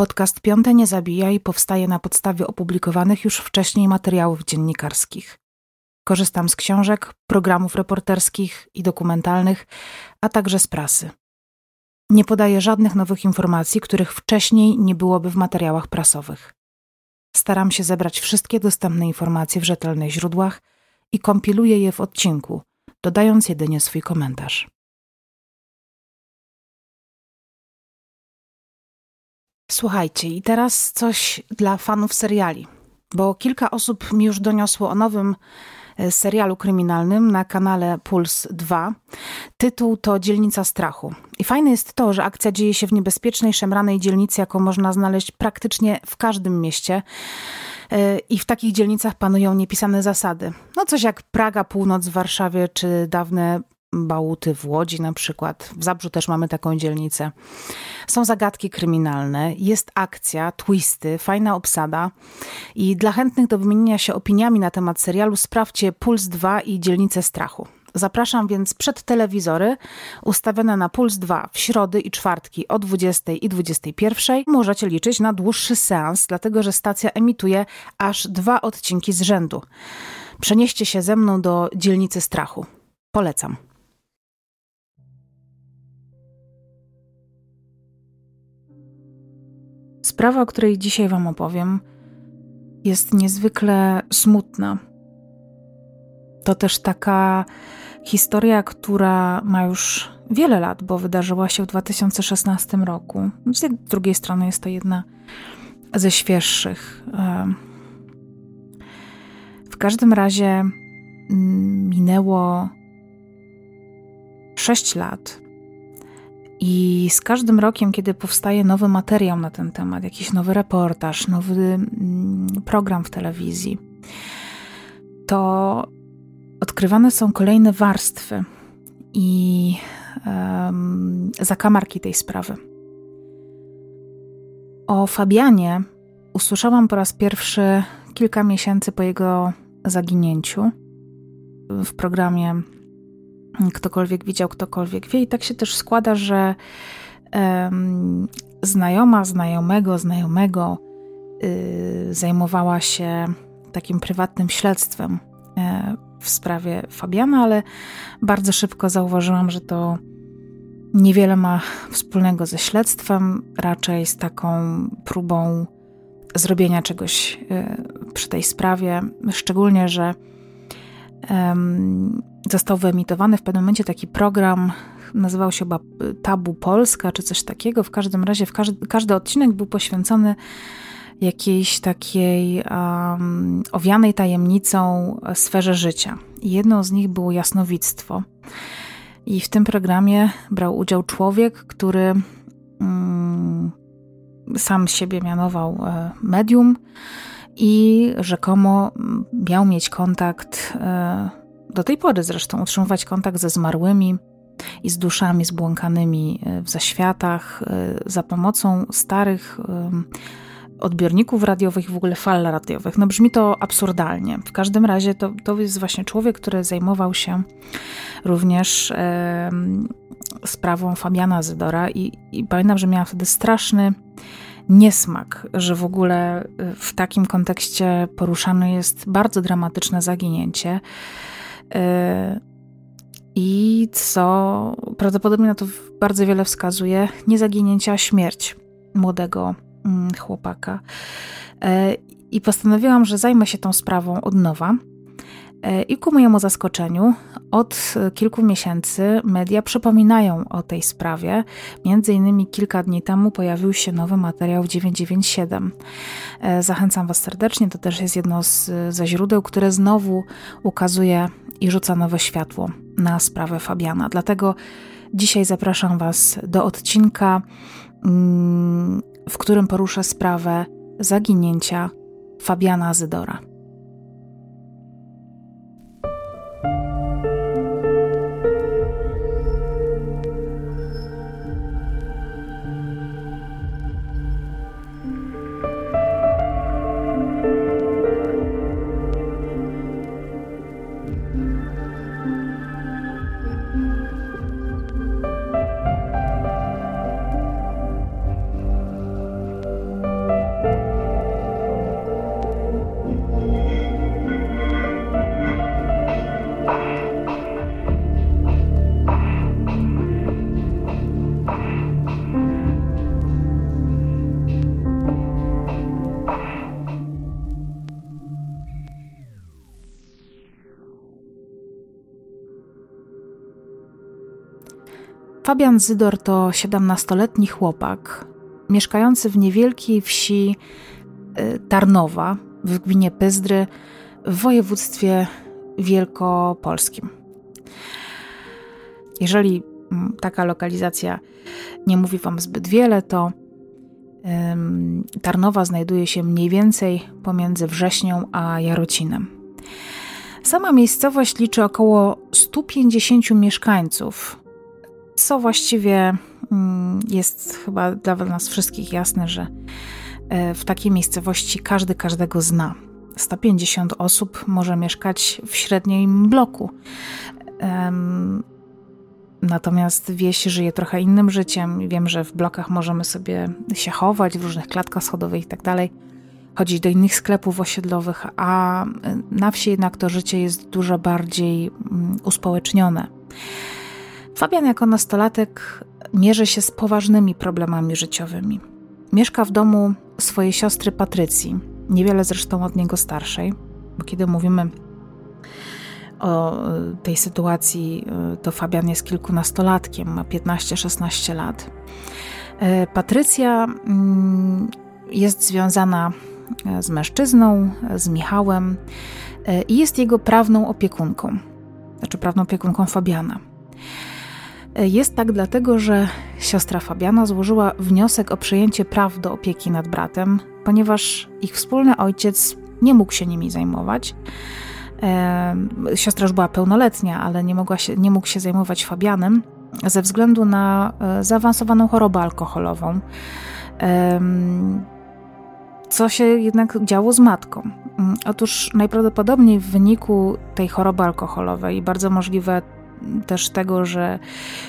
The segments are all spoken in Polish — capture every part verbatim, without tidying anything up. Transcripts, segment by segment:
Podcast Piąte nie zabija i powstaje na podstawie opublikowanych już wcześniej materiałów dziennikarskich. Korzystam z książek, programów reporterskich i dokumentalnych, a także z prasy. Nie podaję żadnych nowych informacji, których wcześniej nie byłoby w materiałach prasowych. Staram się zebrać wszystkie dostępne informacje w rzetelnych źródłach i kompiluję je w odcinku, dodając jedynie swój komentarz. Słuchajcie, i teraz coś dla fanów seriali, bo kilka osób mi już doniosło o nowym serialu kryminalnym na kanale Puls dwa. Tytuł to Dzielnica Strachu. I fajne jest to, że akcja dzieje się w niebezpiecznej, szemranej dzielnicy, jaką można znaleźć praktycznie w każdym mieście. I w takich dzielnicach panują niepisane zasady. No coś jak Praga, Północ w Warszawie, czy dawne Bałuty w Łodzi na przykład. W Zabrzu też mamy taką dzielnicę. Są zagadki kryminalne, jest akcja, twisty, fajna obsada. I dla chętnych do wymienienia się opiniami na temat serialu sprawdźcie Puls dwa i Dzielnicę Strachu. Zapraszam więc przed telewizory ustawione na Puls dwa w środy i czwartki o dwudziestej i dwudziestej pierwszej. Możecie liczyć na dłuższy seans, dlatego że stacja emituje aż dwa odcinki z rzędu. Przenieście się ze mną do Dzielnicy Strachu. Polecam. Sprawa, o której dzisiaj wam opowiem, jest niezwykle smutna. To też taka historia, która ma już wiele lat, bo wydarzyła się w dwa tysiące szesnastym roku. Z drugiej strony jest to jedna ze świeższych. W każdym razie minęło sześć lat. I z każdym rokiem, kiedy powstaje nowy materiał na ten temat, jakiś nowy reportaż, nowy program w telewizji, to odkrywane są kolejne warstwy i um, zakamarki tej sprawy. O Fabianie usłyszałam po raz pierwszy kilka miesięcy po jego zaginięciu w programie Ktokolwiek widział, ktokolwiek wie. I tak się też składa, że um, znajoma znajomego znajomego yy, zajmowała się takim prywatnym śledztwem yy, w sprawie Fabiana, ale bardzo szybko zauważyłam, że to niewiele ma wspólnego ze śledztwem, raczej z taką próbą zrobienia czegoś yy, przy tej sprawie, szczególnie, że Um, został wyemitowany w pewnym momencie taki program, nazywał się Tabu Polska czy coś takiego. W każdym razie w każdy, każdy odcinek był poświęcony jakiejś takiej um, owianej tajemnicą sferze życia. I jedną z nich było jasnowidztwo. I w tym programie brał udział człowiek, który um, sam siebie mianował e, medium i rzekomo miał mieć kontakt, do tej pory zresztą utrzymywać kontakt ze zmarłymi i z duszami zbłąkanymi w zaświatach za pomocą starych odbiorników radiowych i w ogóle fal radiowych. No brzmi to absurdalnie. W każdym razie to, to jest właśnie człowiek, który zajmował się również e, sprawą Fabiana Zydora i, i pamiętam, że miałam wtedy straszny niesmak, że w ogóle w takim kontekście poruszane jest bardzo dramatyczne zaginięcie i co prawdopodobnie na to bardzo wiele wskazuje, nie zaginięcie, a śmierć młodego chłopaka. I postanowiłam, że zajmę się tą sprawą od nowa. I ku mojemu zaskoczeniu od kilku miesięcy media przypominają o tej sprawie. Między innymi kilka dni temu pojawił się nowy materiał dziewięćset dziewięćdziesiąt siedem. Zachęcam was serdecznie, to też jest jedno z, ze źródeł, które znowu ukazuje i rzuca nowe światło na sprawę Fabiana. Dlatego dzisiaj zapraszam was do odcinka, w którym poruszę sprawę zaginięcia Fabiana Zydora. Fabian Zydor to siedemnastoletni chłopak, mieszkający w niewielkiej wsi Tarnowa w gminie Pyzdry w województwie wielkopolskim. Jeżeli taka lokalizacja nie mówi wam zbyt wiele, to Tarnowa znajduje się mniej więcej pomiędzy Wrześnią a Jarocinem. Sama miejscowość liczy około stu pięćdziesięciu mieszkańców, co właściwie jest chyba dla nas wszystkich jasne, że w takiej miejscowości każdy każdego zna. sto pięćdziesiąt osób może mieszkać w średnim bloku. Natomiast wieś żyje trochę innym życiem. Wiem, że w blokach możemy sobie się chować, w różnych klatkach schodowych i tak dalej, chodzić do innych sklepów osiedlowych, a na wsi jednak to życie jest dużo bardziej uspołecznione. Fabian jako nastolatek mierzy się z poważnymi problemami życiowymi. Mieszka w domu swojej siostry Patrycji, niewiele zresztą od niego starszej, bo kiedy mówimy o tej sytuacji, to Fabian jest kilkunastolatkiem, ma piętnaście szesnaście lat. Patrycja jest związana z mężczyzną, z Michałem i jest jego prawną opiekunką, znaczy prawną opiekunką Fabiana. Jest tak dlatego, że siostra Fabiana złożyła wniosek o przejęcie praw do opieki nad bratem, ponieważ ich wspólny ojciec nie mógł się nimi zajmować. Siostra już była pełnoletnia, ale nie mogła się, nie mógł się zajmować Fabianem ze względu na zaawansowaną chorobę alkoholową, co się jednak działo z matką. Otóż najprawdopodobniej w wyniku tej choroby alkoholowej i bardzo możliwe też tego, że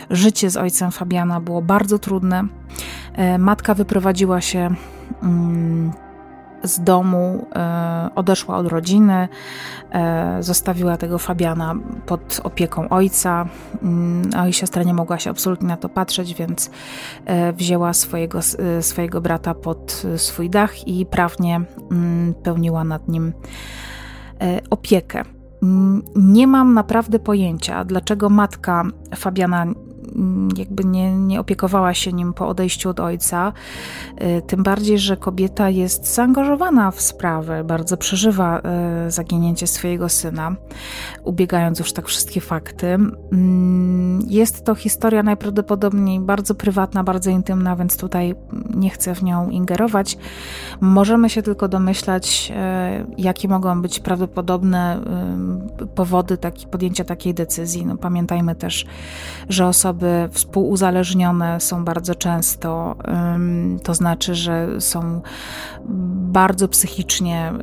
życie z ojcem Fabiana było bardzo trudne, matka wyprowadziła się z domu, odeszła od rodziny, zostawiła tego Fabiana pod opieką ojca, a jej siostra nie mogła się absolutnie na to patrzeć, więc wzięła swojego, swojego brata pod swój dach i prawnie pełniła nad nim opiekę. Nie mam naprawdę pojęcia, dlaczego matka Fabiana jakby nie, nie opiekowała się nim po odejściu od ojca, tym bardziej, że kobieta jest zaangażowana w sprawę, bardzo przeżywa zaginięcie swojego syna, ubiegając już tak wszystkie fakty. Jest to historia najprawdopodobniej bardzo prywatna, bardzo intymna, więc tutaj nie chcę w nią ingerować. Możemy się tylko domyślać, jakie mogą być prawdopodobne powody taki, podjęcia takiej decyzji. No, pamiętajmy też, że osoby współuzależnione są bardzo często, to znaczy, że są bardzo psychicznie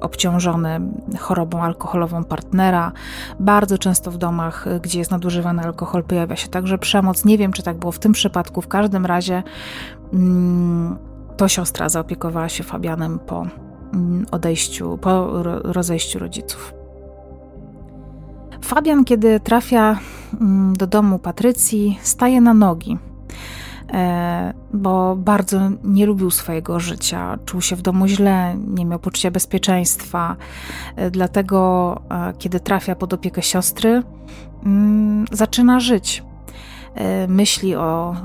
obciążone chorobą alkoholową partnera. Bardzo często w domach, gdzie jest nadużywany alkohol, pojawia się także przemoc. Nie wiem, czy tak było w tym przypadku. W każdym razie to siostra zaopiekowała się Fabianem po odejściu, po rozejściu rodziców. Fabian, kiedy trafia do domu Patrycji, staje na nogi, bo bardzo nie lubił swojego życia, czuł się w domu źle, nie miał poczucia bezpieczeństwa, dlatego kiedy trafia pod opiekę siostry, zaczyna żyć. Myśli o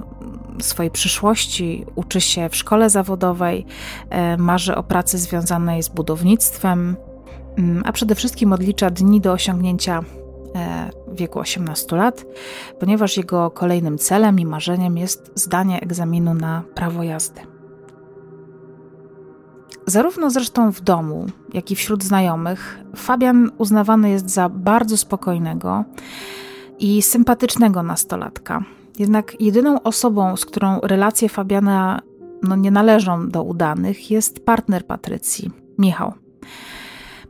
swojej przyszłości, uczy się w szkole zawodowej, marzy o pracy związanej z budownictwem, a przede wszystkim odlicza dni do osiągnięcia wieku osiemnastu lat, ponieważ jego kolejnym celem i marzeniem jest zdanie egzaminu na prawo jazdy. Zarówno zresztą w domu, jak i wśród znajomych, Fabian uznawany jest za bardzo spokojnego i sympatycznego nastolatka. Jednak jedyną osobą, z którą relacje Fabiana no, nie należą do udanych, jest partner Patrycji, Michał.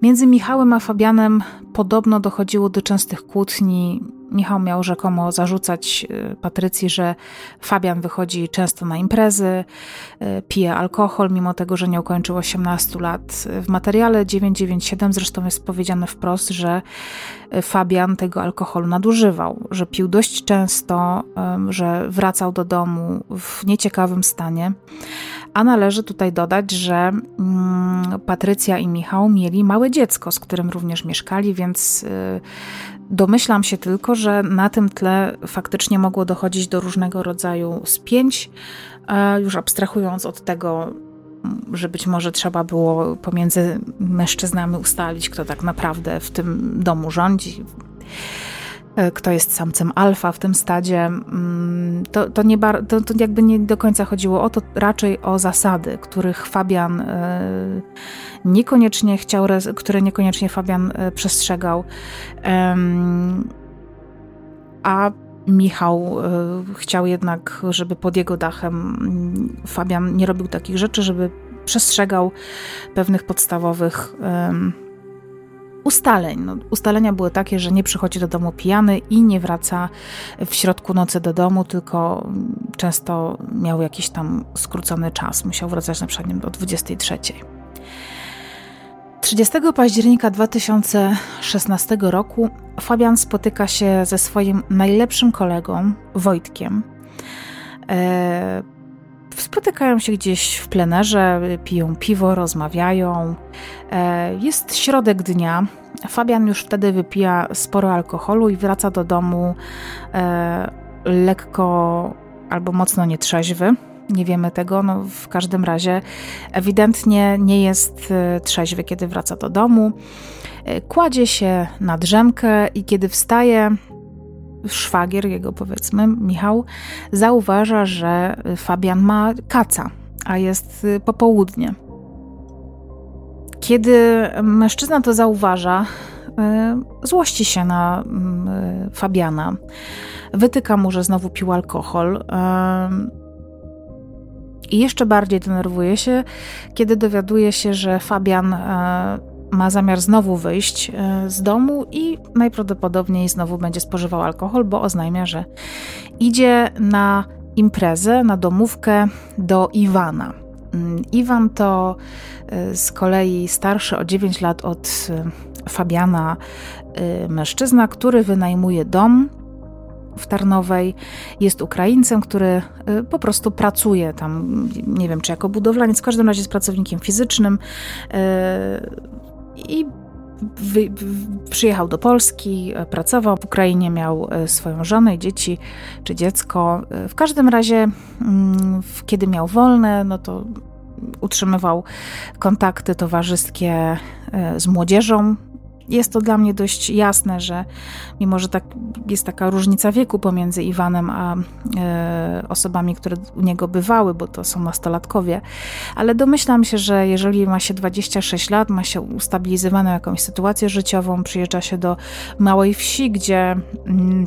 Między Michałem a Fabianem podobno dochodziło do częstych kłótni. Michał miał rzekomo zarzucać Patrycji, że Fabian wychodzi często na imprezy, pije alkohol, mimo tego, że nie ukończył osiemnastu lat. W materiale dziewięćset dziewięćdziesiąt siedem zresztą jest powiedziane wprost, że Fabian tego alkoholu nadużywał, że pił dość często, że wracał do domu w nieciekawym stanie. A należy tutaj dodać, że Patrycja i Michał mieli małe dziecko, z którym również mieszkali, więc Domyślam się tylko, że na tym tle faktycznie mogło dochodzić do różnego rodzaju spięć, już abstrahując od tego, że być może trzeba było pomiędzy mężczyznami ustalić, kto tak naprawdę w tym domu rządzi, kto jest samcem alfa w tym stadzie, to, to, nie, to, to jakby nie do końca chodziło o to, raczej o zasady, których Fabian niekoniecznie chciał, które niekoniecznie Fabian przestrzegał, a Michał chciał jednak, żeby pod jego dachem Fabian nie robił takich rzeczy, żeby przestrzegał pewnych podstawowych ustaleń. No, ustalenia były takie, że nie przychodzi do domu pijany i nie wraca w środku nocy do domu, tylko często miał jakiś tam skrócony czas. Musiał wracać na przykład do dwudziestej trzeciej. trzydziestego października dwa tysiące szesnastego roku Fabian spotyka się ze swoim najlepszym kolegą Wojtkiem. E, spotykają się gdzieś w plenerze, piją piwo, rozmawiają. E, jest środek dnia. Fabian już wtedy wypija sporo alkoholu i wraca do domu e, lekko albo mocno nietrzeźwy. Nie wiemy tego, no w każdym razie ewidentnie nie jest trzeźwy, kiedy wraca do domu. Kładzie się na drzemkę i kiedy wstaje, szwagier jego, powiedzmy, Michał, zauważa, że Fabian ma kaca, a jest popołudnie. Kiedy mężczyzna to zauważa, złości się na Fabiana, wytyka mu, że znowu pił alkohol, i jeszcze bardziej denerwuje się, kiedy dowiaduje się, że Fabian ma zamiar znowu wyjść z domu i najprawdopodobniej znowu będzie spożywał alkohol, bo oznajmia, że idzie na imprezę, na domówkę do Iwana. Iwan to z kolei starszy o dziewięć lat od Fabiana mężczyzna, który wynajmuje dom w Tarnowej, jest Ukraińcem, który po prostu pracuje tam, nie wiem czy jako budowlaniec, w każdym razie jest pracownikiem fizycznym i wy, przyjechał do Polski, pracował w Ukrainie, miał swoją żonę i dzieci, czy dziecko. W każdym razie, kiedy miał wolne, no to utrzymywał kontakty towarzyskie z młodzieżą. Jest to dla mnie dość jasne, że mimo, że tak jest taka różnica wieku pomiędzy Iwanem a y, osobami, które u niego bywały, bo to są nastolatkowie, ale domyślam się, że jeżeli ma się dwadzieścia sześć lat, ma się ustabilizowaną jakąś sytuację życiową, przyjeżdża się do małej wsi, gdzie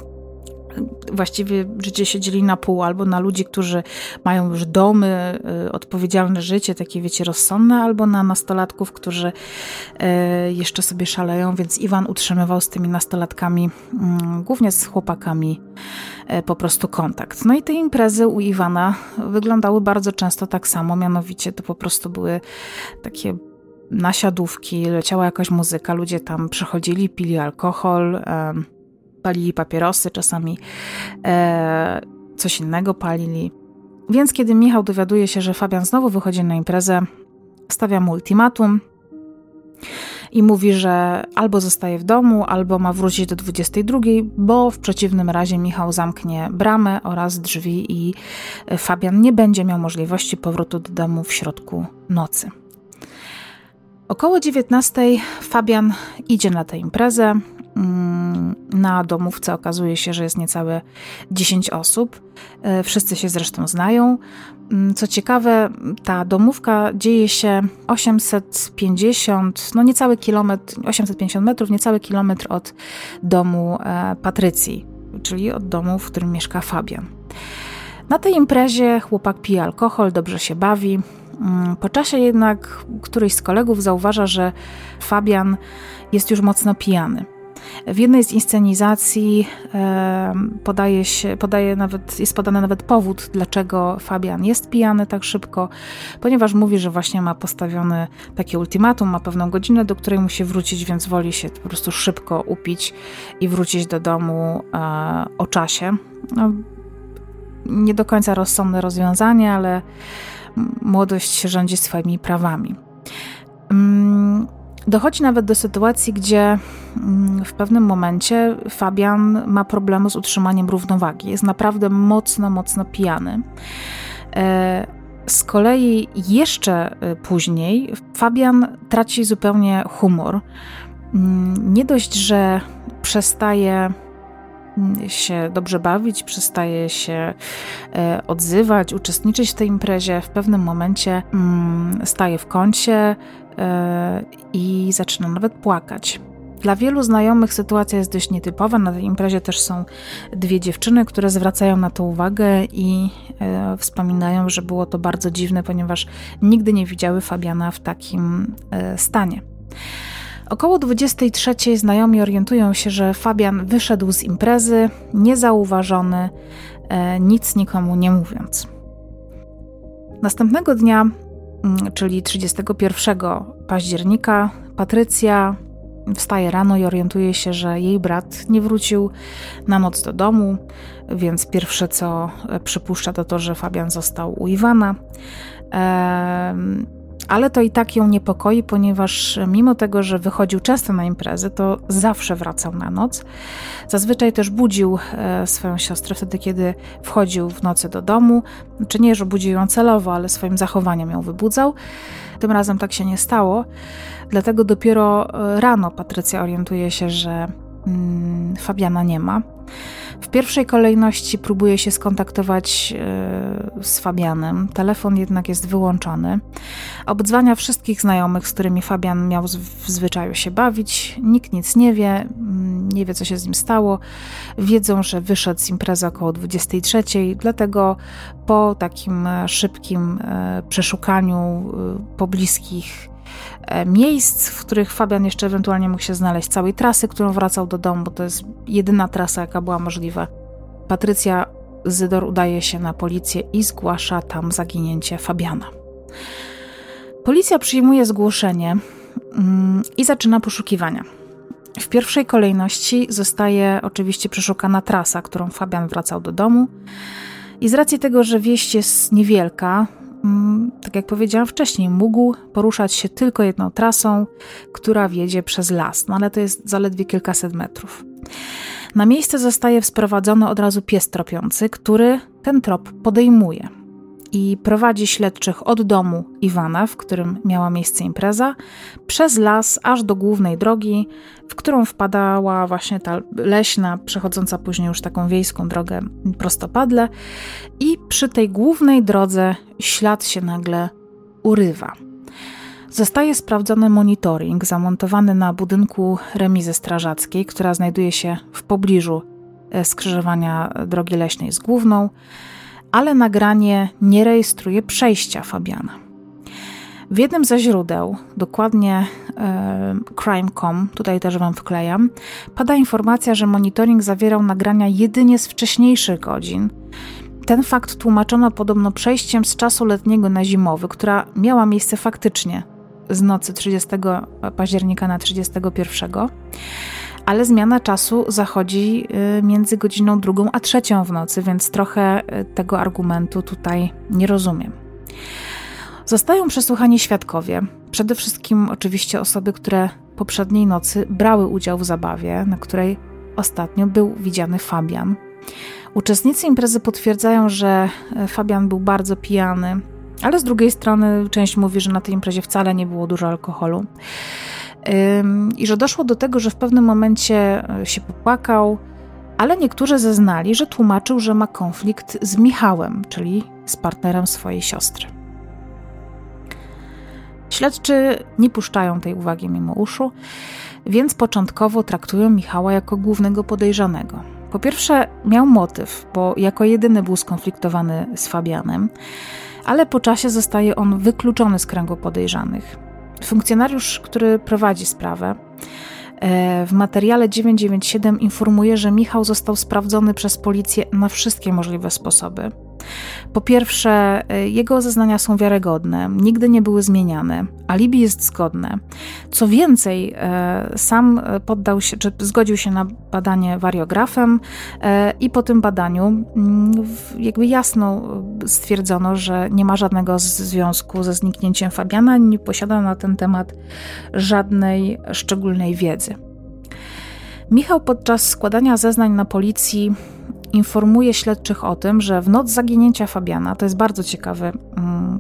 y, właściwie życie się dzieli na pół, albo na ludzi, którzy mają już domy, y, odpowiedzialne życie, takie wiecie, rozsądne, albo na nastolatków, którzy y, jeszcze sobie szaleją, więc Iwan utrzymywał z tymi nastolatkami, y, głównie z chłopakami, y, po prostu kontakt. No i te imprezy u Iwana wyglądały bardzo często tak samo, mianowicie to po prostu były takie nasiadówki, leciała jakaś muzyka, ludzie tam przychodzili, pili alkohol, y, palili papierosy, czasami e, coś innego palili. Więc kiedy Michał dowiaduje się, że Fabian znowu wychodzi na imprezę, stawia mu ultimatum i mówi, że albo zostaje w domu, albo ma wrócić do dwudziestej drugiej, bo w przeciwnym razie Michał zamknie bramę oraz drzwi i Fabian nie będzie miał możliwości powrotu do domu w środku nocy. Około dziewiętnastej Fabian idzie na tę imprezę. Na domówce okazuje się, że jest niecałe dziesięć osób. Wszyscy się zresztą znają. Co ciekawe, ta domówka dzieje się osiemset pięćdziesiąt, no niecały kilometr, osiemset pięćdziesiąt metrów, niecały kilometr od domu Patrycji, czyli od domu, w którym mieszka Fabian. Na tej imprezie chłopak pije alkohol, dobrze się bawi. Po czasie jednak któryś z kolegów zauważa, że Fabian jest już mocno pijany. W jednej z inscenizacji e, podaje się, podaje nawet, jest podany nawet powód, dlaczego Fabian jest pijany tak szybko, ponieważ mówi, że właśnie ma postawione takie ultimatum, ma pewną godzinę, do której musi wrócić, więc woli się po prostu szybko upić i wrócić do domu e, o czasie. No, nie do końca rozsądne rozwiązanie, ale młodość rządzi swoimi prawami. Mm. Dochodzi nawet do sytuacji, gdzie w pewnym momencie Fabian ma problemy z utrzymaniem równowagi. Jest naprawdę mocno, mocno pijany. Z kolei jeszcze później Fabian traci zupełnie humor. Nie dość, że przestaje się dobrze bawić, przestaje się odzywać, uczestniczyć w tej imprezie, w pewnym momencie staje w kącie i zaczyna nawet płakać. Dla wielu znajomych sytuacja jest dość nietypowa. Na tej imprezie też są dwie dziewczyny, które zwracają na to uwagę i e, wspominają, że było to bardzo dziwne, ponieważ nigdy nie widziały Fabiana w takim e, stanie. Około dwudziestej trzeciej znajomi orientują się, że Fabian wyszedł z imprezy niezauważony, e, nic nikomu nie mówiąc. Następnego dnia, czyli trzydziestego pierwszego października, Patrycja wstaje rano i orientuje się, że jej brat nie wrócił na noc do domu, więc pierwsze co przypuszcza to to, że Fabian został u Iwana. Ale to i tak ją niepokoi, ponieważ mimo tego, że wychodził często na imprezy, to zawsze wracał na noc. Zazwyczaj też budził swoją siostrę wtedy, kiedy wchodził w nocy do domu. Czy nie, że budził ją celowo, ale swoim zachowaniem ją wybudzał. Tym razem tak się nie stało, dlatego dopiero rano Patrycja orientuje się, że mm, Fabiana nie ma. W pierwszej kolejności próbuje się skontaktować yy, z Fabianem, telefon jednak jest wyłączony. Obdzwania wszystkich znajomych, z którymi Fabian miał z- w zwyczaju się bawić, nikt nic nie wie, yy, nie wie co się z nim stało. Wiedzą, że wyszedł z imprezy około dwudziestej trzeciej, dlatego po takim szybkim yy, przeszukaniu yy, pobliskich miejsc, w których Fabian jeszcze ewentualnie mógł się znaleźć, całej trasy, którą wracał do domu, bo to jest jedyna trasa, jaka była możliwa. Patrycja Zydor udaje się na policję i zgłasza tam zaginięcie Fabiana. Policja przyjmuje zgłoszenie i zaczyna poszukiwania. W pierwszej kolejności zostaje oczywiście przeszukana trasa, którą Fabian wracał do domu i z racji tego, że wieść jest niewielka, tak jak powiedziałam wcześniej, mógł poruszać się tylko jedną trasą, która wiedzie przez las, no ale to jest zaledwie kilkaset metrów. Na miejsce zostaje sprowadzony od razu pies tropiący, który ten trop podejmuje i prowadzi śledczych od domu Iwana, w którym miała miejsce impreza, przez las aż do głównej drogi, w którą wpadała właśnie ta leśna, przechodząca później już taką wiejską drogę prostopadle, i przy tej głównej drodze ślad się nagle urywa. Zostaje sprawdzony monitoring zamontowany na budynku remizy strażackiej, która znajduje się w pobliżu skrzyżowania drogi leśnej z główną, ale nagranie nie rejestruje przejścia Fabiana. W jednym ze źródeł, dokładnie e, crime kropka com, tutaj też Wam wklejam, pada informacja, że monitoring zawierał nagrania jedynie z wcześniejszych godzin. Ten fakt tłumaczono podobno przejściem z czasu letniego na zimowy, która miała miejsce faktycznie z nocy trzydziestego października na trzydziestego pierwszego, ale zmiana czasu zachodzi między godziną drugą a trzecią w nocy, więc trochę tego argumentu tutaj nie rozumiem. Zostają przesłuchani świadkowie, przede wszystkim oczywiście osoby, które poprzedniej nocy brały udział w zabawie, na której ostatnio był widziany Fabian. Uczestnicy imprezy potwierdzają, że Fabian był bardzo pijany, ale z drugiej strony część mówi, że na tej imprezie wcale nie było dużo alkoholu. I że doszło do tego, że w pewnym momencie się popłakał, ale niektórzy zeznali, że tłumaczył, że ma konflikt z Michałem, czyli z partnerem swojej siostry. Śledczy nie puszczają tej uwagi mimo uszu, więc początkowo traktują Michała jako głównego podejrzanego. Po pierwsze, miał motyw, bo jako jedyny był skonfliktowany z Fabianem, ale po czasie zostaje on wykluczony z kręgu podejrzanych. Funkcjonariusz, który prowadzi sprawę, w materiale dziewięćset dziewięćdziesiąt siedem informuje, że Michał został sprawdzony przez policję na wszystkie możliwe sposoby. Po pierwsze, jego zeznania są wiarygodne, nigdy nie były zmieniane, alibi jest zgodne. Co więcej, sam poddał się, czy zgodził się na badanie wariografem i po tym badaniu jakby jasno stwierdzono, że nie ma żadnego związku ze zniknięciem Fabiana, nie posiada na ten temat żadnej szczególnej wiedzy. Michał podczas składania zeznań na policji informuje śledczych o tym, że w noc zaginięcia Fabiana, to jest bardzo ciekawy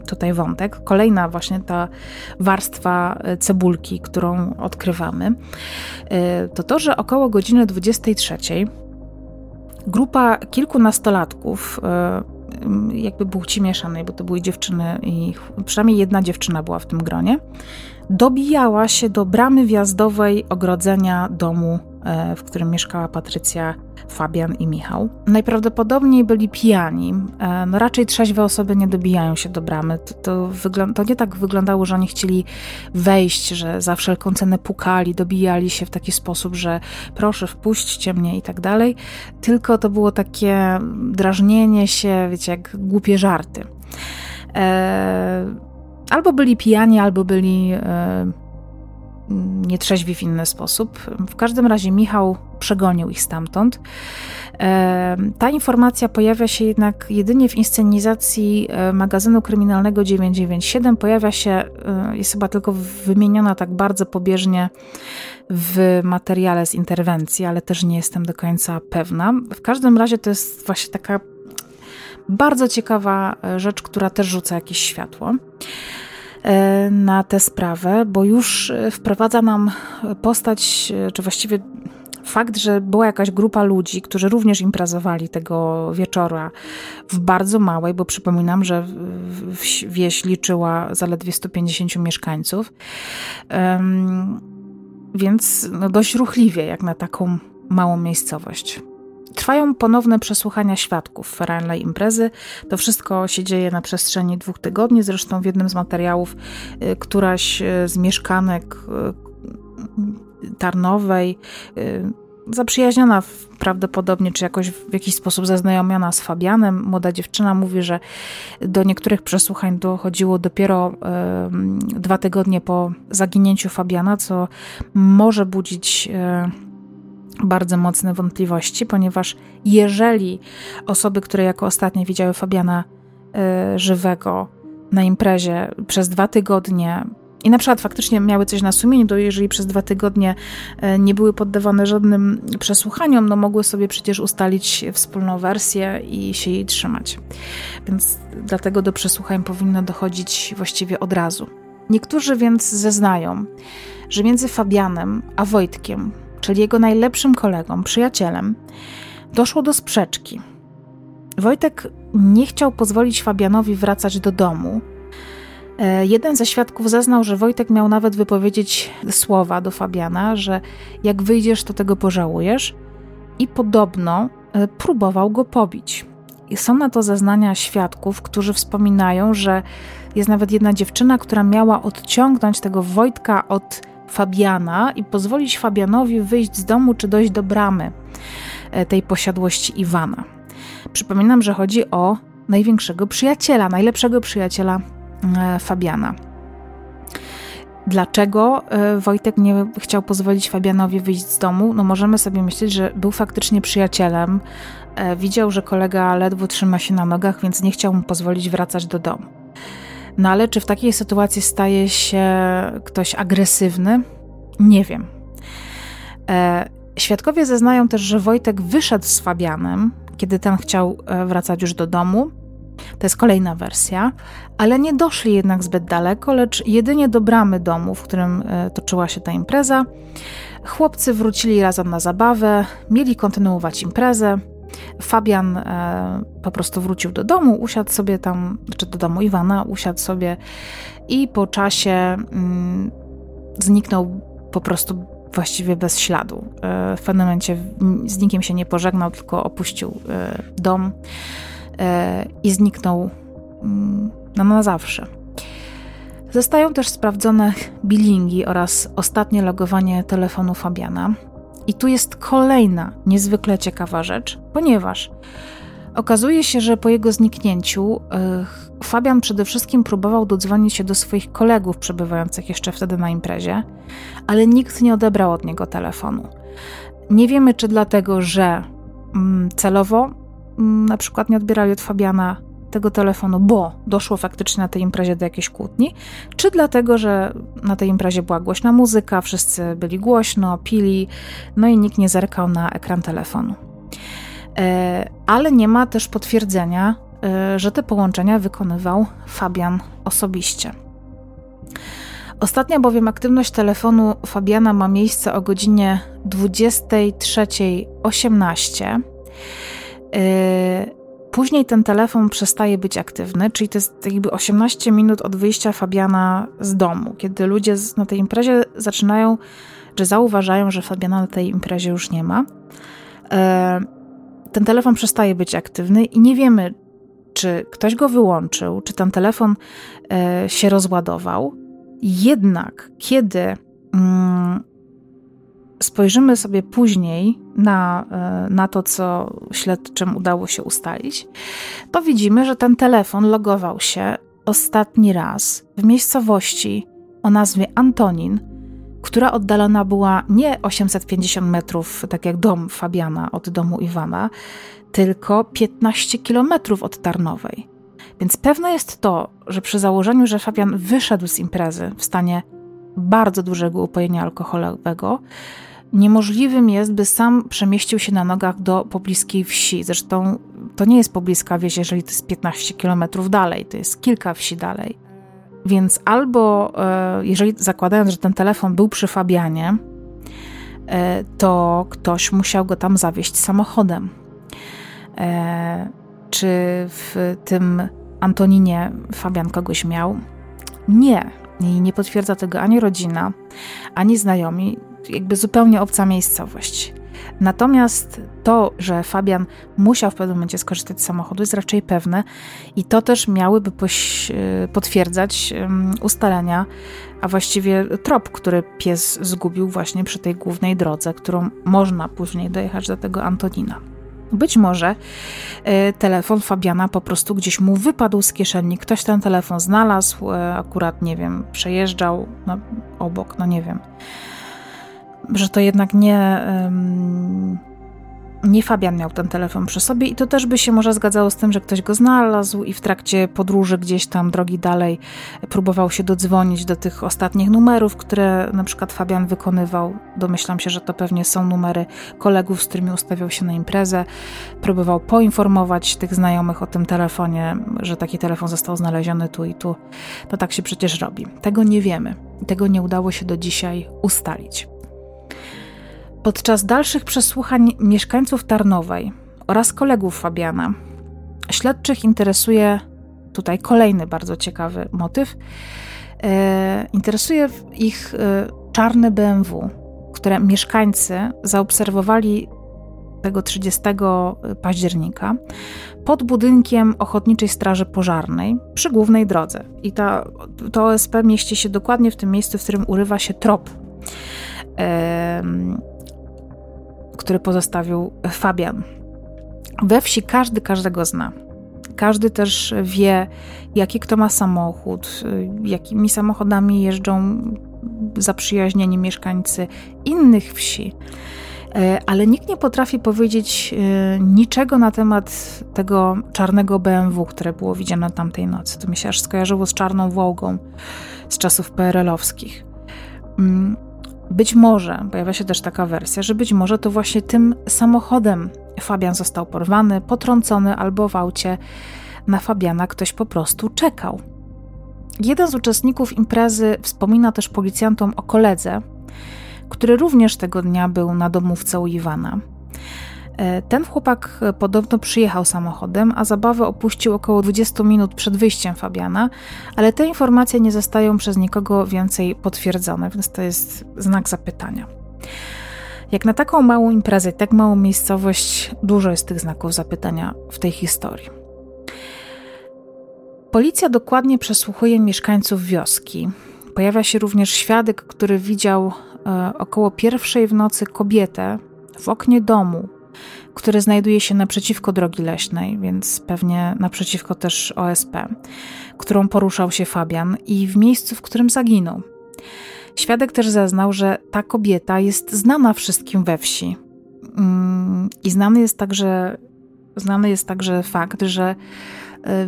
tutaj wątek, kolejna właśnie ta warstwa cebulki, którą odkrywamy, to to, że około godziny dwudziestej trzeciej grupa kilku nastolatków, jakby płci mieszanej, bo to były dziewczyny i przynajmniej jedna dziewczyna była w tym gronie, dobijała się do bramy wjazdowej ogrodzenia domu, w którym mieszkała Patrycja, Fabian i Michał. Najprawdopodobniej byli pijani. No raczej trzeźwe osoby nie dobijają się do bramy. To, to, wygląda, to nie tak wyglądało, że oni chcieli wejść, że za wszelką cenę pukali, dobijali się w taki sposób, że proszę, wpuśćcie mnie i tak dalej. Tylko to było takie drażnienie się, wiecie, jak głupie żarty. Albo byli pijani, albo byli nietrzeźwi w inny sposób. W każdym razie Michał przegonił ich stamtąd. Ta informacja pojawia się jednak jedynie w inscenizacji magazynu kryminalnego dziewięćset dziewięćdziesiąt siedem. Pojawia się, jest chyba tylko wymieniona tak bardzo pobieżnie w materiale z interwencji, ale też nie jestem do końca pewna. W każdym razie to jest właśnie taka bardzo ciekawa rzecz, która też rzuca jakieś światło na tę sprawę, bo już wprowadza nam postać, czy właściwie fakt, że była jakaś grupa ludzi, którzy również imprezowali tego wieczora w bardzo małej, bo przypominam, że wieś liczyła zaledwie stu pięćdziesięciu mieszkańców, więc no dość ruchliwie jak na taką małą miejscowość. Trwają ponowne przesłuchania świadków feralnej imprezy. To wszystko się dzieje na przestrzeni dwóch tygodni. Zresztą w jednym z materiałów któraś z mieszkanek Tarnowej, zaprzyjaźniona prawdopodobnie, czy jakoś w jakiś sposób zaznajomiona z Fabianem, młoda dziewczyna mówi, że do niektórych przesłuchań dochodziło dopiero y, dwa tygodnie po zaginięciu Fabiana, co może budzić Y, bardzo mocne wątpliwości, ponieważ jeżeli osoby, które jako ostatnie widziały Fabiana y, żywego na imprezie przez dwa tygodnie i na przykład faktycznie miały coś na sumieniu, to jeżeli przez dwa tygodnie y, nie były poddawane żadnym przesłuchaniom, no mogły sobie przecież ustalić wspólną wersję i się jej trzymać. Więc dlatego do przesłuchań powinno dochodzić właściwie od razu. Niektórzy więc zeznają, że między Fabianem a Wojtkiem, czyli jego najlepszym kolegą, przyjacielem, doszło do sprzeczki. Wojtek nie chciał pozwolić Fabianowi wracać do domu. Jeden ze świadków zeznał, że Wojtek miał nawet wypowiedzieć słowa do Fabiana, że jak wyjdziesz, to tego pożałujesz, i podobno próbował go pobić. Są na to zeznania świadków, którzy wspominają, że jest nawet jedna dziewczyna, która miała odciągnąć tego Wojtka od Fabiana i pozwolić Fabianowi wyjść z domu czy dojść do bramy tej posiadłości Iwana. Przypominam, że chodzi o największego przyjaciela, najlepszego przyjaciela Fabiana. Dlaczego Wojtek nie chciał pozwolić Fabianowi wyjść z domu? No możemy sobie myśleć, że był faktycznie przyjacielem, widział, że kolega ledwo trzyma się na nogach, więc nie chciał mu pozwolić wracać do domu. No ale czy w takiej sytuacji staje się ktoś agresywny? Nie wiem. E, świadkowie zeznają też, że Wojtek wyszedł z Fabianem, kiedy ten chciał wracać już do domu. To jest kolejna wersja, ale nie doszli jednak zbyt daleko, lecz jedynie do bramy domu, w którym toczyła się ta impreza. Chłopcy wrócili razem na zabawę, mieli kontynuować imprezę. Fabian e, po prostu wrócił do domu, usiadł sobie tam, czy do domu Iwana, usiadł sobie i po czasie mm, zniknął po prostu właściwie bez śladu. E, w pewnym momencie z nikim się nie pożegnał, tylko opuścił e, dom e, i zniknął mm, no, na zawsze. Zostają też sprawdzone billingi oraz ostatnie logowanie telefonu Fabiana. I tu jest kolejna niezwykle ciekawa rzecz, ponieważ Okazuje się, że po jego zniknięciu yy, Fabian przede wszystkim próbował dodzwonić się do swoich kolegów przebywających jeszcze wtedy na imprezie, ale nikt nie odebrał od niego telefonu. Nie wiemy, czy dlatego, że mm, celowo mm, na przykład nie odbierali od Fabiana tego telefonu, bo doszło faktycznie na tej imprezie do jakiejś kłótni, czy dlatego, że na tej imprezie była głośna muzyka, wszyscy byli głośno, pili, no i nikt nie zerkał na ekran telefonu. Ale nie ma też potwierdzenia, że te połączenia wykonywał Fabian osobiście. Ostatnia bowiem aktywność telefonu Fabiana ma miejsce o godzinie dwudziestej trzeciej osiemnaście. Później ten telefon przestaje być aktywny, czyli to jest jakby osiemnaście minut od wyjścia Fabiana z domu, kiedy ludzie na tej imprezie zaczynają, że zauważają, że Fabiana na tej imprezie już nie ma. Ten telefon przestaje być aktywny i nie wiemy, czy ktoś go wyłączył, czy ten telefon y, się rozładował. Jednak kiedy y, spojrzymy sobie później na, y, na to, co śledczym udało się ustalić, to widzimy, że ten telefon logował się ostatni raz w miejscowości o nazwie Antonin, która oddalona była nie osiemset pięćdziesiąt metrów, tak jak dom Fabiana od domu Iwana, tylko piętnaście kilometrów od Tarnowej. Więc pewne jest to, że przy założeniu, że Fabian wyszedł z imprezy w stanie bardzo dużego upojenia alkoholowego, niemożliwym jest, by sam przemieścił się na nogach do pobliskiej wsi. Zresztą to nie jest pobliska wieś, jeżeli to jest piętnaście kilometrów dalej, to jest kilka wsi dalej. Więc albo, jeżeli zakładając, że ten telefon był przy Fabianie, to ktoś musiał go tam zawieźć samochodem. Czy w tym Antoninie Fabian kogoś miał? Nie. I nie potwierdza tego ani rodzina, ani znajomi. Jakby zupełnie obca miejscowość. Natomiast to, że Fabian musiał w pewnym momencie skorzystać z samochodu, jest raczej pewne i to też miałyby poś- potwierdzać um, ustalenia, a właściwie trop, który pies zgubił właśnie przy tej głównej drodze, którą można później dojechać do tego Antonina. Być może y, telefon Fabiana po prostu gdzieś mu wypadł z kieszeni, ktoś ten telefon znalazł, y, akurat, nie wiem, przejeżdżał no, obok, no nie wiem. Że to jednak nie, nie Fabian miał ten telefon przy sobie i to też by się może zgadzało z tym, że ktoś go znalazł i w trakcie podróży gdzieś tam drogi dalej próbował się dodzwonić do tych ostatnich numerów, które na przykład Fabian wykonywał. Domyślam się, że to pewnie są numery kolegów, z którymi ustawiał się na imprezę. Próbował poinformować tych znajomych o tym telefonie, że taki telefon został znaleziony tu i tu. No tak się przecież robi. Tego nie wiemy. Tego nie udało się do dzisiaj ustalić. Podczas dalszych przesłuchań mieszkańców Tarnowej oraz kolegów Fabiana śledczych interesuje tutaj kolejny bardzo ciekawy motyw. E, interesuje ich e, czarne B M W, które mieszkańcy zaobserwowali tego trzydziestego października pod budynkiem Ochotniczej Straży Pożarnej przy głównej drodze. I ta, to O S P mieści się dokładnie w tym miejscu, w którym urywa się trop, e, który pozostawił Fabian. We wsi każdy każdego zna. Każdy też wie, jaki kto ma samochód, jakimi samochodami jeżdżą zaprzyjaźnieni mieszkańcy innych wsi. Ale nikt nie potrafi powiedzieć niczego na temat tego czarnego B M W, które było widziane tamtej nocy. To mi się aż skojarzyło z czarną Wołgą z czasów P R L-owskich. Być może, pojawia się też taka wersja, że być może to właśnie tym samochodem Fabian został porwany, potrącony albo w aucie na Fabiana ktoś po prostu czekał. Jeden z uczestników imprezy wspomina też policjantom o koledze, który również tego dnia był na domówce u Iwana. Ten chłopak podobno przyjechał samochodem, a zabawę opuścił około dwadzieścia minut przed wyjściem Fabiana, ale te informacje nie zostają przez nikogo więcej potwierdzone, więc to jest znak zapytania. Jak na taką małą imprezę, tak małą miejscowość, dużo jest tych znaków zapytania w tej historii. Policja dokładnie przesłuchuje mieszkańców wioski. Pojawia się również świadek, który widział e, około pierwszej w nocy kobietę w oknie domu, który znajduje się naprzeciwko drogi leśnej, więc pewnie naprzeciwko też O S P, którą poruszał się Fabian i w miejscu, w którym zaginął. Świadek też zeznał, że ta kobieta jest znana wszystkim we wsi. I znany jest także, znany jest także fakt, że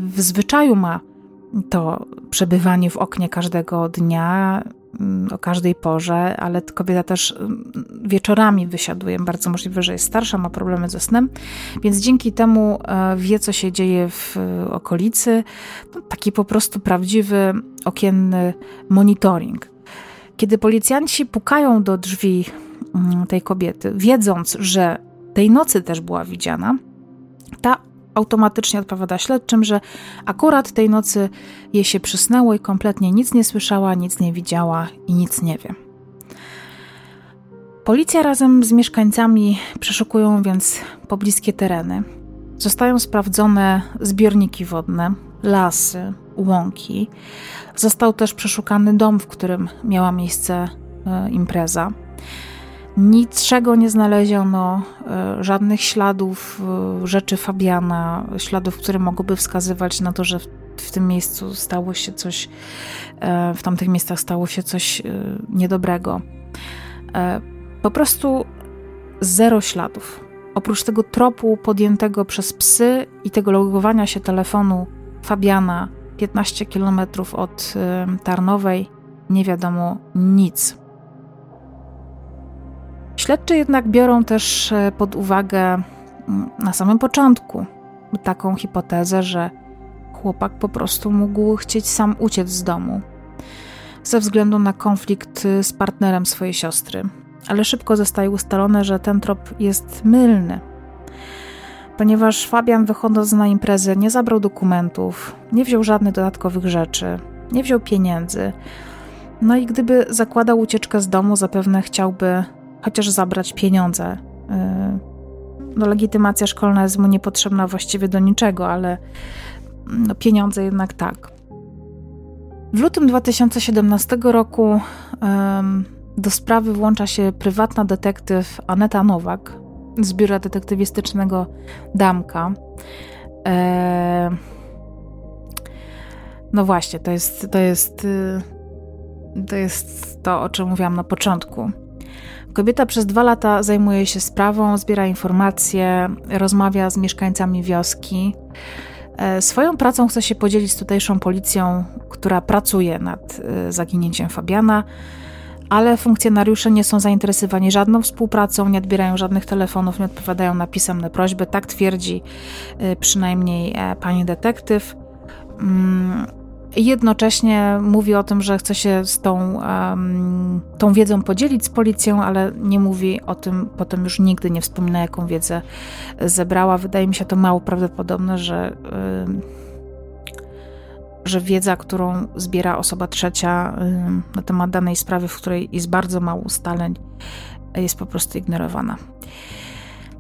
w zwyczaju ma to przebywanie w oknie każdego dnia, o każdej porze, ale kobieta też wieczorami wysiaduje. Bardzo możliwe, że jest starsza, ma problemy ze snem, więc dzięki temu wie, co się dzieje w okolicy. No, taki po prostu prawdziwy okienny monitoring. Kiedy policjanci pukają do drzwi tej kobiety, wiedząc, że tej nocy też była widziana, ta automatycznie odpowiada śledczym, że akurat tej nocy jej się przysnęło i kompletnie nic nie słyszała, nic nie widziała i nic nie wie. Policja razem z mieszkańcami przeszukują więc pobliskie tereny. Zostają sprawdzone zbiorniki wodne, lasy, łąki. Został też przeszukany dom, w którym miała miejsce y, impreza. Niczego nie znaleziono, żadnych śladów rzeczy Fabiana, śladów, które mogłyby wskazywać na to, że w tym miejscu stało się coś, w tamtych miejscach stało się coś niedobrego. Po prostu zero śladów. Oprócz tego tropu podjętego przez psy i tego logowania się telefonu Fabiana piętnaście kilometrów od Tarnowej, nie wiadomo nic. Śledczy jednak biorą też pod uwagę na samym początku taką hipotezę, że chłopak po prostu mógł chcieć sam uciec z domu ze względu na konflikt z partnerem swojej siostry. Ale szybko zostaje ustalone, że ten trop jest mylny, ponieważ Fabian, wychodząc na imprezę, nie zabrał dokumentów, nie wziął żadnych dodatkowych rzeczy, nie wziął pieniędzy. No i gdyby zakładał ucieczkę z domu, zapewne chciałby chociaż zabrać pieniądze. No, legitymacja szkolna jest mu niepotrzebna właściwie do niczego, ale no, pieniądze jednak tak. W lutym dwa tysiące siedemnastego roku do sprawy włącza się prywatna detektyw Aneta Nowak z biura detektywistycznego Damka. No właśnie, to jest to, jest, to, jest to, o czym mówiłam na początku. Kobieta przez dwa lata zajmuje się sprawą, zbiera informacje, rozmawia z mieszkańcami wioski. Swoją pracą chce się podzielić z tutejszą policją, która pracuje nad zaginięciem Fabiana, ale funkcjonariusze nie są zainteresowani żadną współpracą, nie odbierają żadnych telefonów, nie odpowiadają na pisemne prośby. Tak twierdzi przynajmniej pani detektyw. Jednocześnie mówi o tym, że chce się z tą, um, tą wiedzą podzielić z policją, ale nie mówi o tym, potem już nigdy nie wspomina, jaką wiedzę zebrała. Wydaje mi się to mało prawdopodobne, że, um, że wiedza, którą zbiera osoba trzecia um, na temat danej sprawy, w której jest bardzo mało ustaleń, jest po prostu ignorowana.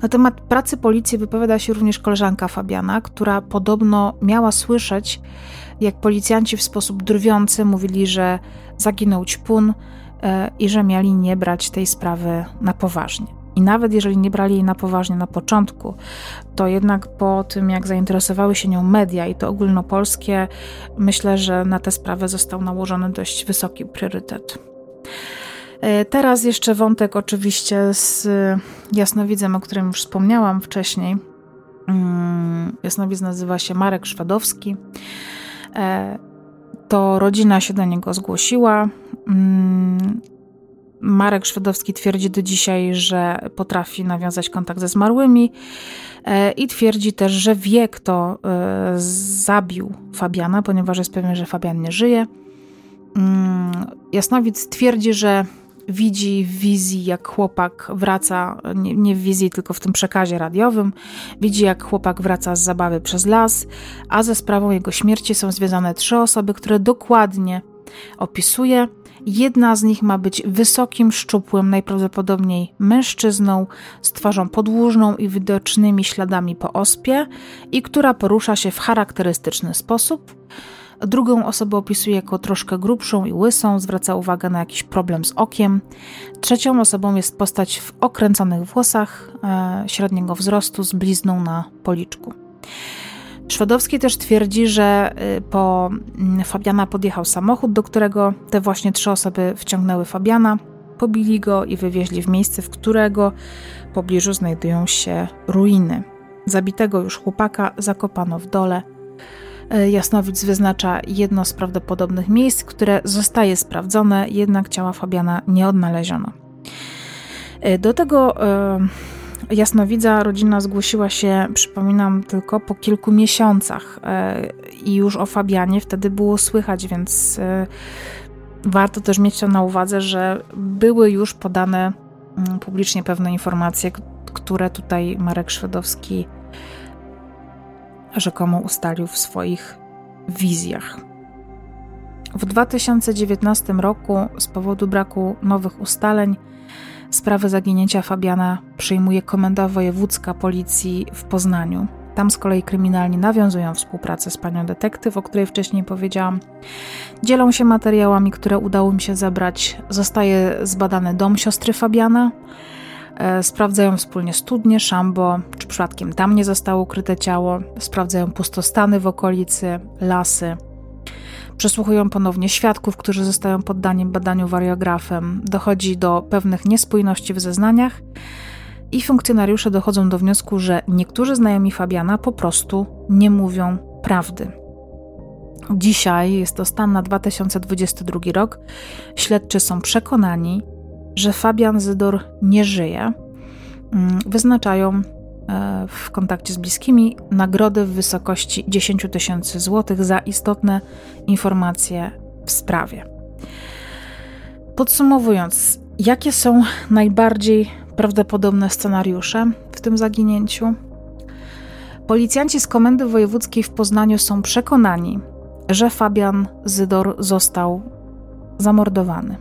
Na temat pracy policji wypowiada się również koleżanka Fabiana, która podobno miała słyszeć, jak policjanci w sposób drwiący mówili, że zaginął ćpun i że mieli nie brać tej sprawy na poważnie. I nawet jeżeli nie brali jej na poważnie na początku, to jednak po tym, jak zainteresowały się nią media i to ogólnopolskie, myślę, że na tę sprawę został nałożony dość wysoki priorytet. Teraz jeszcze wątek oczywiście z jasnowidzem, o którym już wspomniałam wcześniej. Jasnowidz nazywa się Marek Szwedowski. To rodzina się do niego zgłosiła. Marek Szwedowski twierdzi do dzisiaj, że potrafi nawiązać kontakt ze zmarłymi i twierdzi też, że wie, kto zabił Fabiana, ponieważ jest pewien, że Fabian nie żyje. Jasnowidz twierdzi, że widzi w wizji, jak chłopak wraca, nie, nie w wizji, tylko w tym przekazie radiowym, widzi, jak chłopak wraca z zabawy przez las, a ze sprawą jego śmierci są związane trzy osoby, które dokładnie opisuje. Jedna z nich ma być wysokim, szczupłym, najprawdopodobniej mężczyzną, z twarzą podłużną i widocznymi śladami po ospie i która porusza się w charakterystyczny sposób. Drugą osobę opisuje jako troszkę grubszą i łysą, zwraca uwagę na jakiś problem z okiem. Trzecią osobą jest postać w okręconych włosach, średniego wzrostu, z blizną na policzku. Szwedowski też twierdzi, że po Fabiana podjechał samochód, do którego te właśnie trzy osoby wciągnęły Fabiana, pobili go i wywieźli w miejsce, w którego w pobliżu znajdują się ruiny. Zabitego już chłopaka zakopano w dole. Jasnowidz wyznacza jedno z prawdopodobnych miejsc, które zostaje sprawdzone, jednak ciała Fabiana nie odnaleziono. Do tego jasnowidza rodzina zgłosiła się, przypominam, tylko po kilku miesiącach i już o Fabianie wtedy było słychać, więc warto też mieć to na uwadze, że były już podane publicznie pewne informacje, które tutaj Marek Szwedowski rzekomo ustalił w swoich wizjach. W dwa tysiące dziewiętnastym roku z powodu braku nowych ustaleń sprawę zaginięcia Fabiana przyjmuje Komenda Wojewódzka Policji w Poznaniu. Tam z kolei kryminalni nawiązują współpracę z panią detektyw, o której wcześniej powiedziałam. Dzielą się materiałami, które udało mi się zebrać. Zostaje zbadany dom siostry Fabiana. Sprawdzają wspólnie studnie, szambo, czy przypadkiem tam nie zostało ukryte ciało. Sprawdzają pustostany w okolicy, lasy. Przesłuchują ponownie świadków, którzy zostają poddani badaniu wariografem. Dochodzi do pewnych niespójności w zeznaniach i funkcjonariusze dochodzą do wniosku, że niektórzy znajomi Fabiana po prostu nie mówią prawdy. Dzisiaj jest to stan na dwa tysiące dwudziesty drugi rok. Śledczy są przekonani, że Fabian Zydor nie żyje. Wyznaczają w kontakcie z bliskimi nagrodę w wysokości dziesięć tysięcy złotych za istotne informacje w sprawie. Podsumowując, jakie są najbardziej prawdopodobne scenariusze w tym zaginięciu? Policjanci z Komendy Wojewódzkiej w Poznaniu są przekonani, że Fabian Zydor został zamordowany.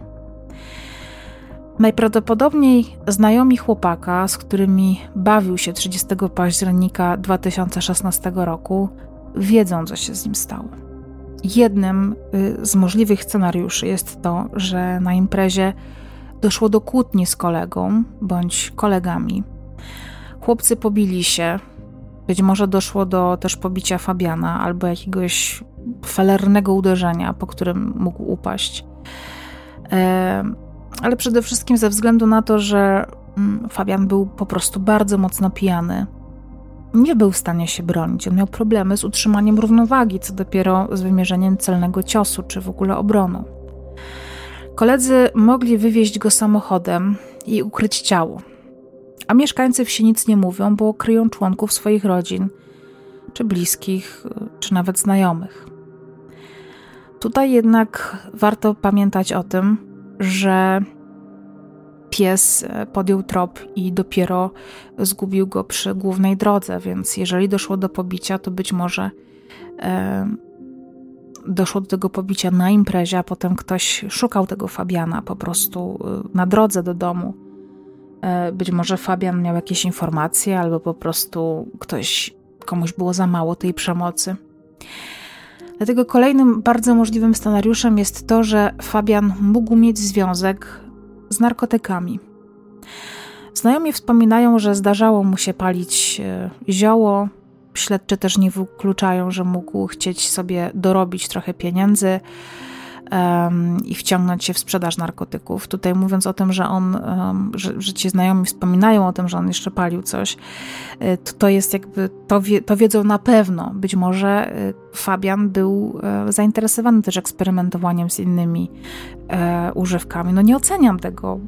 Najprawdopodobniej znajomi chłopaka, z którymi bawił się trzydziestego października dwa tysiące szesnastego roku, wiedzą, co się z nim stało. Jednym z możliwych scenariuszy jest to, że na imprezie doszło do kłótni z kolegą bądź kolegami. Chłopcy pobili się, być może doszło do też pobicia Fabiana albo jakiegoś felernego uderzenia, po którym mógł upaść. E- Ale przede wszystkim ze względu na to, że Fabian był po prostu bardzo mocno pijany. Nie był w stanie się bronić, on miał problemy z utrzymaniem równowagi, co dopiero z wymierzeniem celnego ciosu, czy w ogóle obroną. Koledzy mogli wywieźć go samochodem i ukryć ciało. A mieszkańcy wsi nic nie mówią, bo kryją członków swoich rodzin, czy bliskich, czy nawet znajomych. Tutaj jednak warto pamiętać o tym, że pies podjął trop i dopiero zgubił go przy głównej drodze, więc jeżeli doszło do pobicia, to być może e, doszło do tego pobicia na imprezie, a potem ktoś szukał tego Fabiana po prostu na drodze do domu. E, być może Fabian miał jakieś informacje, albo po prostu ktoś, komuś było za mało tej przemocy. Dlatego kolejnym bardzo możliwym scenariuszem jest to, że Fabian mógł mieć związek z narkotykami. Znajomi wspominają, że zdarzało mu się palić zioło. Śledczy też nie wykluczają, że mógł chcieć sobie dorobić trochę pieniędzy um, i wciągnąć się w sprzedaż narkotyków. Tutaj mówiąc o tym, że on, um, że, że ci znajomi wspominają o tym, że on jeszcze palił coś, to, to jest jakby, to, wie, to wiedzą na pewno. Być może Fabian był zainteresowany też eksperymentowaniem z innymi e, używkami. No nie oceniam tego.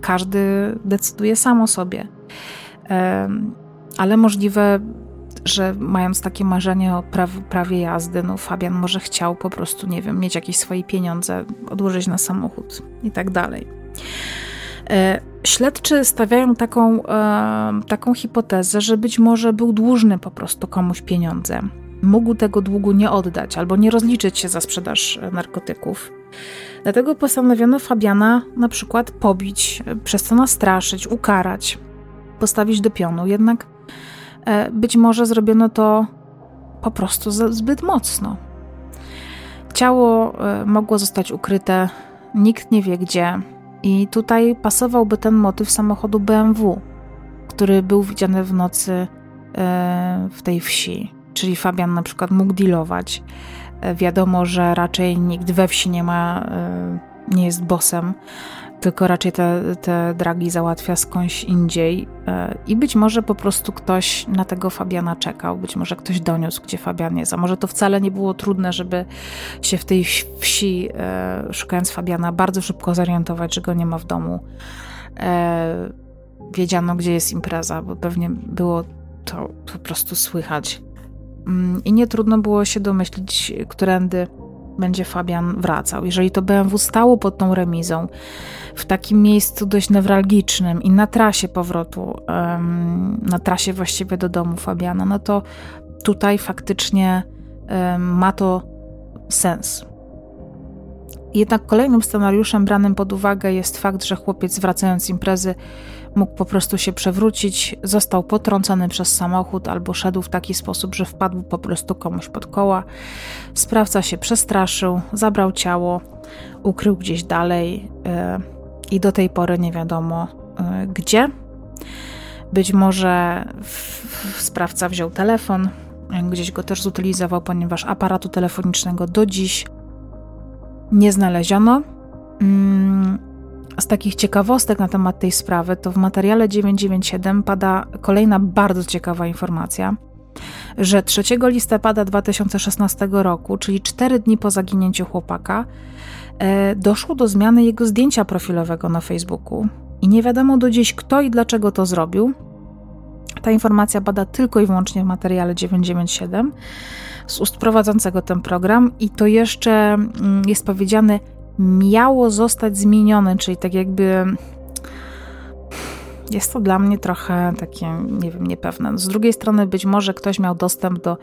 Każdy decyduje sam o sobie. E, ale możliwe, że mając takie marzenie o pra- prawie jazdy, no Fabian może chciał po prostu, nie wiem, mieć jakieś swoje pieniądze, odłożyć na samochód i tak dalej. E, śledczy stawiają taką, e, taką hipotezę, że być może był dłużny po prostu komuś pieniądze. Mógł tego długu nie oddać albo nie rozliczyć się za sprzedaż narkotyków. Dlatego postanowiono Fabiana na przykład pobić, przez co nastraszyć, ukarać, postawić do pionu. Jednak być może zrobiono to po prostu zbyt mocno. Ciało mogło zostać ukryte, nikt nie wie gdzie i tutaj pasowałby ten motyw samochodu B M W, który był widziany w nocy w tej wsi. Czyli Fabian na przykład mógł dealować. Wiadomo, że raczej nikt we wsi nie ma, nie jest bossem, tylko raczej te, te dragi załatwia skądś indziej i być może po prostu ktoś na tego Fabiana czekał, być może ktoś doniósł, gdzie Fabian jest, a może to wcale nie było trudne, żeby się w tej wsi, szukając Fabiana, bardzo szybko zorientować, że go nie ma w domu. Wiedziano, gdzie jest impreza, bo pewnie było to po prostu słychać. I nie trudno było się domyślić, którędy będzie Fabian wracał. Jeżeli to B M W stało pod tą remizą, w takim miejscu dość newralgicznym i na trasie powrotu, na trasie właściwie do domu Fabiana, no to tutaj faktycznie ma to sens. Jednak kolejnym scenariuszem branym pod uwagę jest fakt, że chłopiec wracając z imprezy mógł po prostu się przewrócić, został potrącony przez samochód albo szedł w taki sposób, że wpadł po prostu komuś pod koła. Sprawca się przestraszył, zabrał ciało, ukrył gdzieś dalej yy, i do tej pory nie wiadomo yy, gdzie. Być może w, w, sprawca wziął telefon, gdzieś go też zutylizował, ponieważ aparatu telefonicznego do dziś nie znaleziono. Yy. Z takich ciekawostek na temat tej sprawy, to w materiale dziewięćset dziewięćdziesiąt siedem pada kolejna bardzo ciekawa informacja, że trzeciego listopada dwa tysiące szesnastego roku, czyli cztery dni po zaginięciu chłopaka, doszło do zmiany jego zdjęcia profilowego na Facebooku i nie wiadomo do dziś, kto i dlaczego to zrobił. Ta informacja pada tylko i wyłącznie w materiale dziewięćset dziewięćdziesiąt siedem z ust prowadzącego ten program i to jeszcze jest powiedziane, miało zostać zmienione, czyli tak jakby jest to dla mnie trochę takie, nie wiem, niepewne. Z drugiej strony być może ktoś miał dostęp do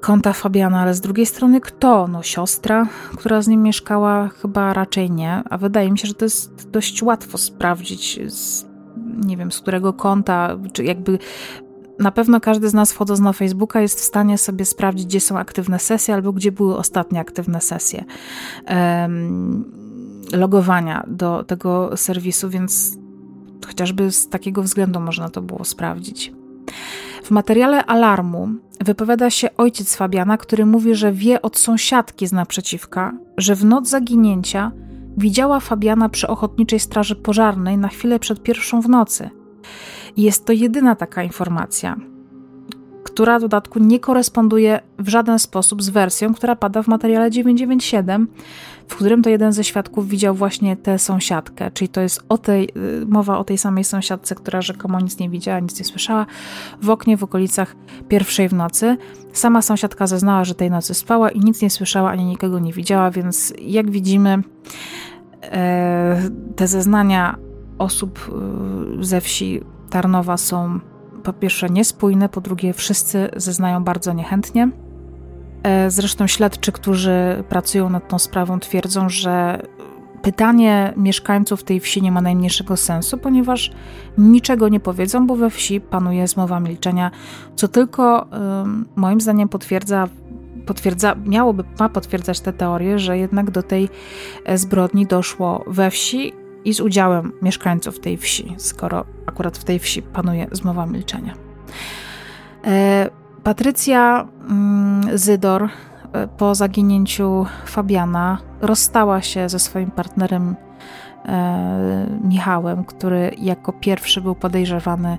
konta Fabiana, ale z drugiej strony kto? No siostra, która z nim mieszkała? Chyba raczej nie, a wydaje mi się, że to jest dość łatwo sprawdzić, z, nie wiem, z którego konta, czy jakby... Na pewno każdy z nas, wchodząc na Facebooka, jest w stanie sobie sprawdzić, gdzie są aktywne sesje albo gdzie były ostatnie aktywne sesje um, logowania do tego serwisu, więc chociażby z takiego względu można to było sprawdzić. W materiale Alarmu wypowiada się ojciec Fabiana, który mówi, że wie od sąsiadki z naprzeciwka, że w noc zaginięcia widziała Fabiana przy Ochotniczej Straży Pożarnej na chwilę przed pierwszą w nocy. Jest to jedyna taka informacja, która w dodatku nie koresponduje w żaden sposób z wersją, która pada w materiale dziewięćset dziewięćdziesiąt siedem, w którym to jeden ze świadków widział właśnie tę sąsiadkę, czyli to jest o tej, mowa o tej samej sąsiadce, która rzekomo nic nie widziała, nic nie słyszała, w oknie w okolicach pierwszej w nocy. Sama sąsiadka zeznała, że tej nocy spała i nic nie słyszała, ani nikogo nie widziała, więc jak widzimy, te zeznania osób ze wsi Tarnowa są po pierwsze niespójne, po drugie wszyscy zeznają bardzo niechętnie. Zresztą śledczy, którzy pracują nad tą sprawą, twierdzą, że pytanie mieszkańców tej wsi nie ma najmniejszego sensu, ponieważ niczego nie powiedzą, bo we wsi panuje zmowa milczenia, co tylko moim zdaniem potwierdza Potwierdza, miałoby ma potwierdzać tę teorię, że jednak do tej zbrodni doszło we wsi i z udziałem mieszkańców tej wsi, skoro akurat w tej wsi panuje zmowa milczenia. E, Patrycja mm, Zydor po zaginięciu Fabiana rozstała się ze swoim partnerem e, Michałem, który jako pierwszy był podejrzewany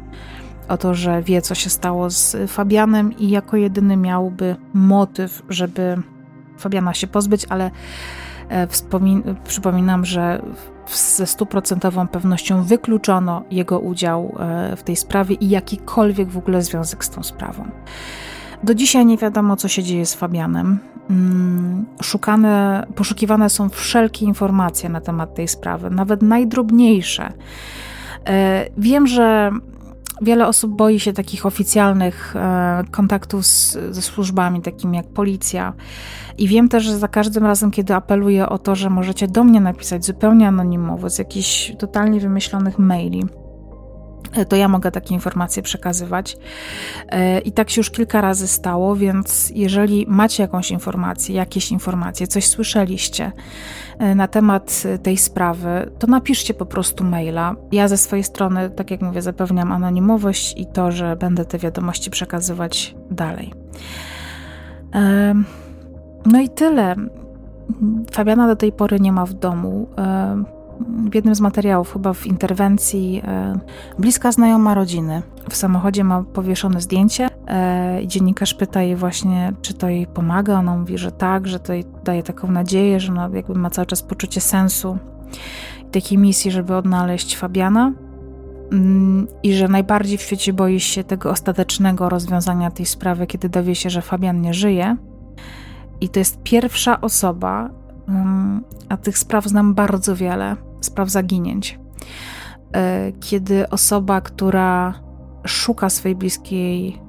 o to, że wie, co się stało z Fabianem i jako jedyny miałby motyw, żeby Fabiana się pozbyć, ale Wspomin- przypominam, że ze stuprocentową pewnością wykluczono jego udział w tej sprawie i jakikolwiek w ogóle związek z tą sprawą. Do dzisiaj nie wiadomo, co się dzieje z Fabianem. Szukane, poszukiwane są wszelkie informacje na temat tej sprawy, nawet najdrobniejsze. Wiem, że wiele osób boi się takich oficjalnych e, kontaktów z, ze służbami, takimi jak policja. I wiem też, że za każdym razem, kiedy apeluję o to, że możecie do mnie napisać zupełnie anonimowo, z jakichś totalnie wymyślonych maili, to ja mogę takie informacje przekazywać. I tak się już kilka razy stało, więc jeżeli macie jakąś informację, jakieś informacje, coś słyszeliście na temat tej sprawy, to napiszcie po prostu maila. Ja ze swojej strony, tak jak mówię, zapewniam anonimowość i to, że będę te wiadomości przekazywać dalej. No i tyle. Fabiana do tej pory nie ma w domu. W jednym z materiałów, chyba w interwencji, bliska znajoma rodziny w samochodzie ma powieszone zdjęcie i dziennikarz pyta jej właśnie, czy to jej pomaga. Ona mówi, że tak, że to jej daje taką nadzieję, że ona jakby ma cały czas poczucie sensu i takiej misji, żeby odnaleźć Fabiana i że najbardziej w świecie boi się tego ostatecznego rozwiązania tej sprawy, kiedy dowie się, że Fabian nie żyje. I to jest pierwsza osoba, a tych spraw znam bardzo wiele, spraw zaginięć, kiedy osoba, która szuka swojej bliskiej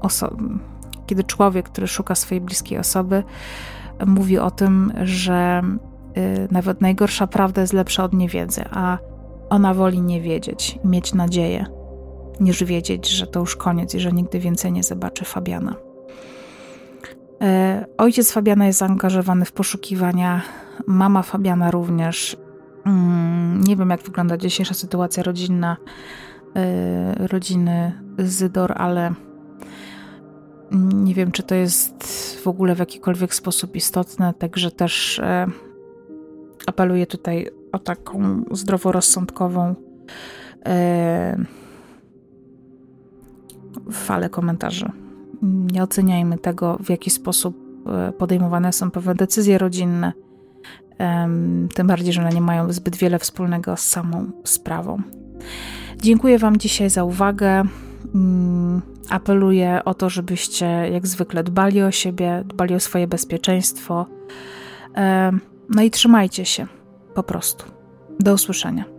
osoby, kiedy człowiek, który szuka swojej bliskiej osoby, mówi o tym, że nawet najgorsza prawda jest lepsza od niewiedzy, a ona woli nie wiedzieć, mieć nadzieję, niż wiedzieć, że to już koniec i że nigdy więcej nie zobaczy Fabiana. Ojciec Fabiana jest zaangażowany w poszukiwania, mama Fabiana również. Nie wiem, jak wygląda dzisiejsza sytuacja rodzinna rodziny Zydor, ale nie wiem, czy to jest w ogóle w jakikolwiek sposób istotne, także też apeluję tutaj o taką zdroworozsądkową falę komentarzy. Nie oceniajmy tego, w jaki sposób podejmowane są pewne decyzje rodzinne, tym bardziej, że one nie mają zbyt wiele wspólnego z samą sprawą. Dziękuję Wam dzisiaj za uwagę. Apeluję o to, żebyście jak zwykle dbali o siebie, dbali o swoje bezpieczeństwo. No i trzymajcie się, po prostu. Do usłyszenia.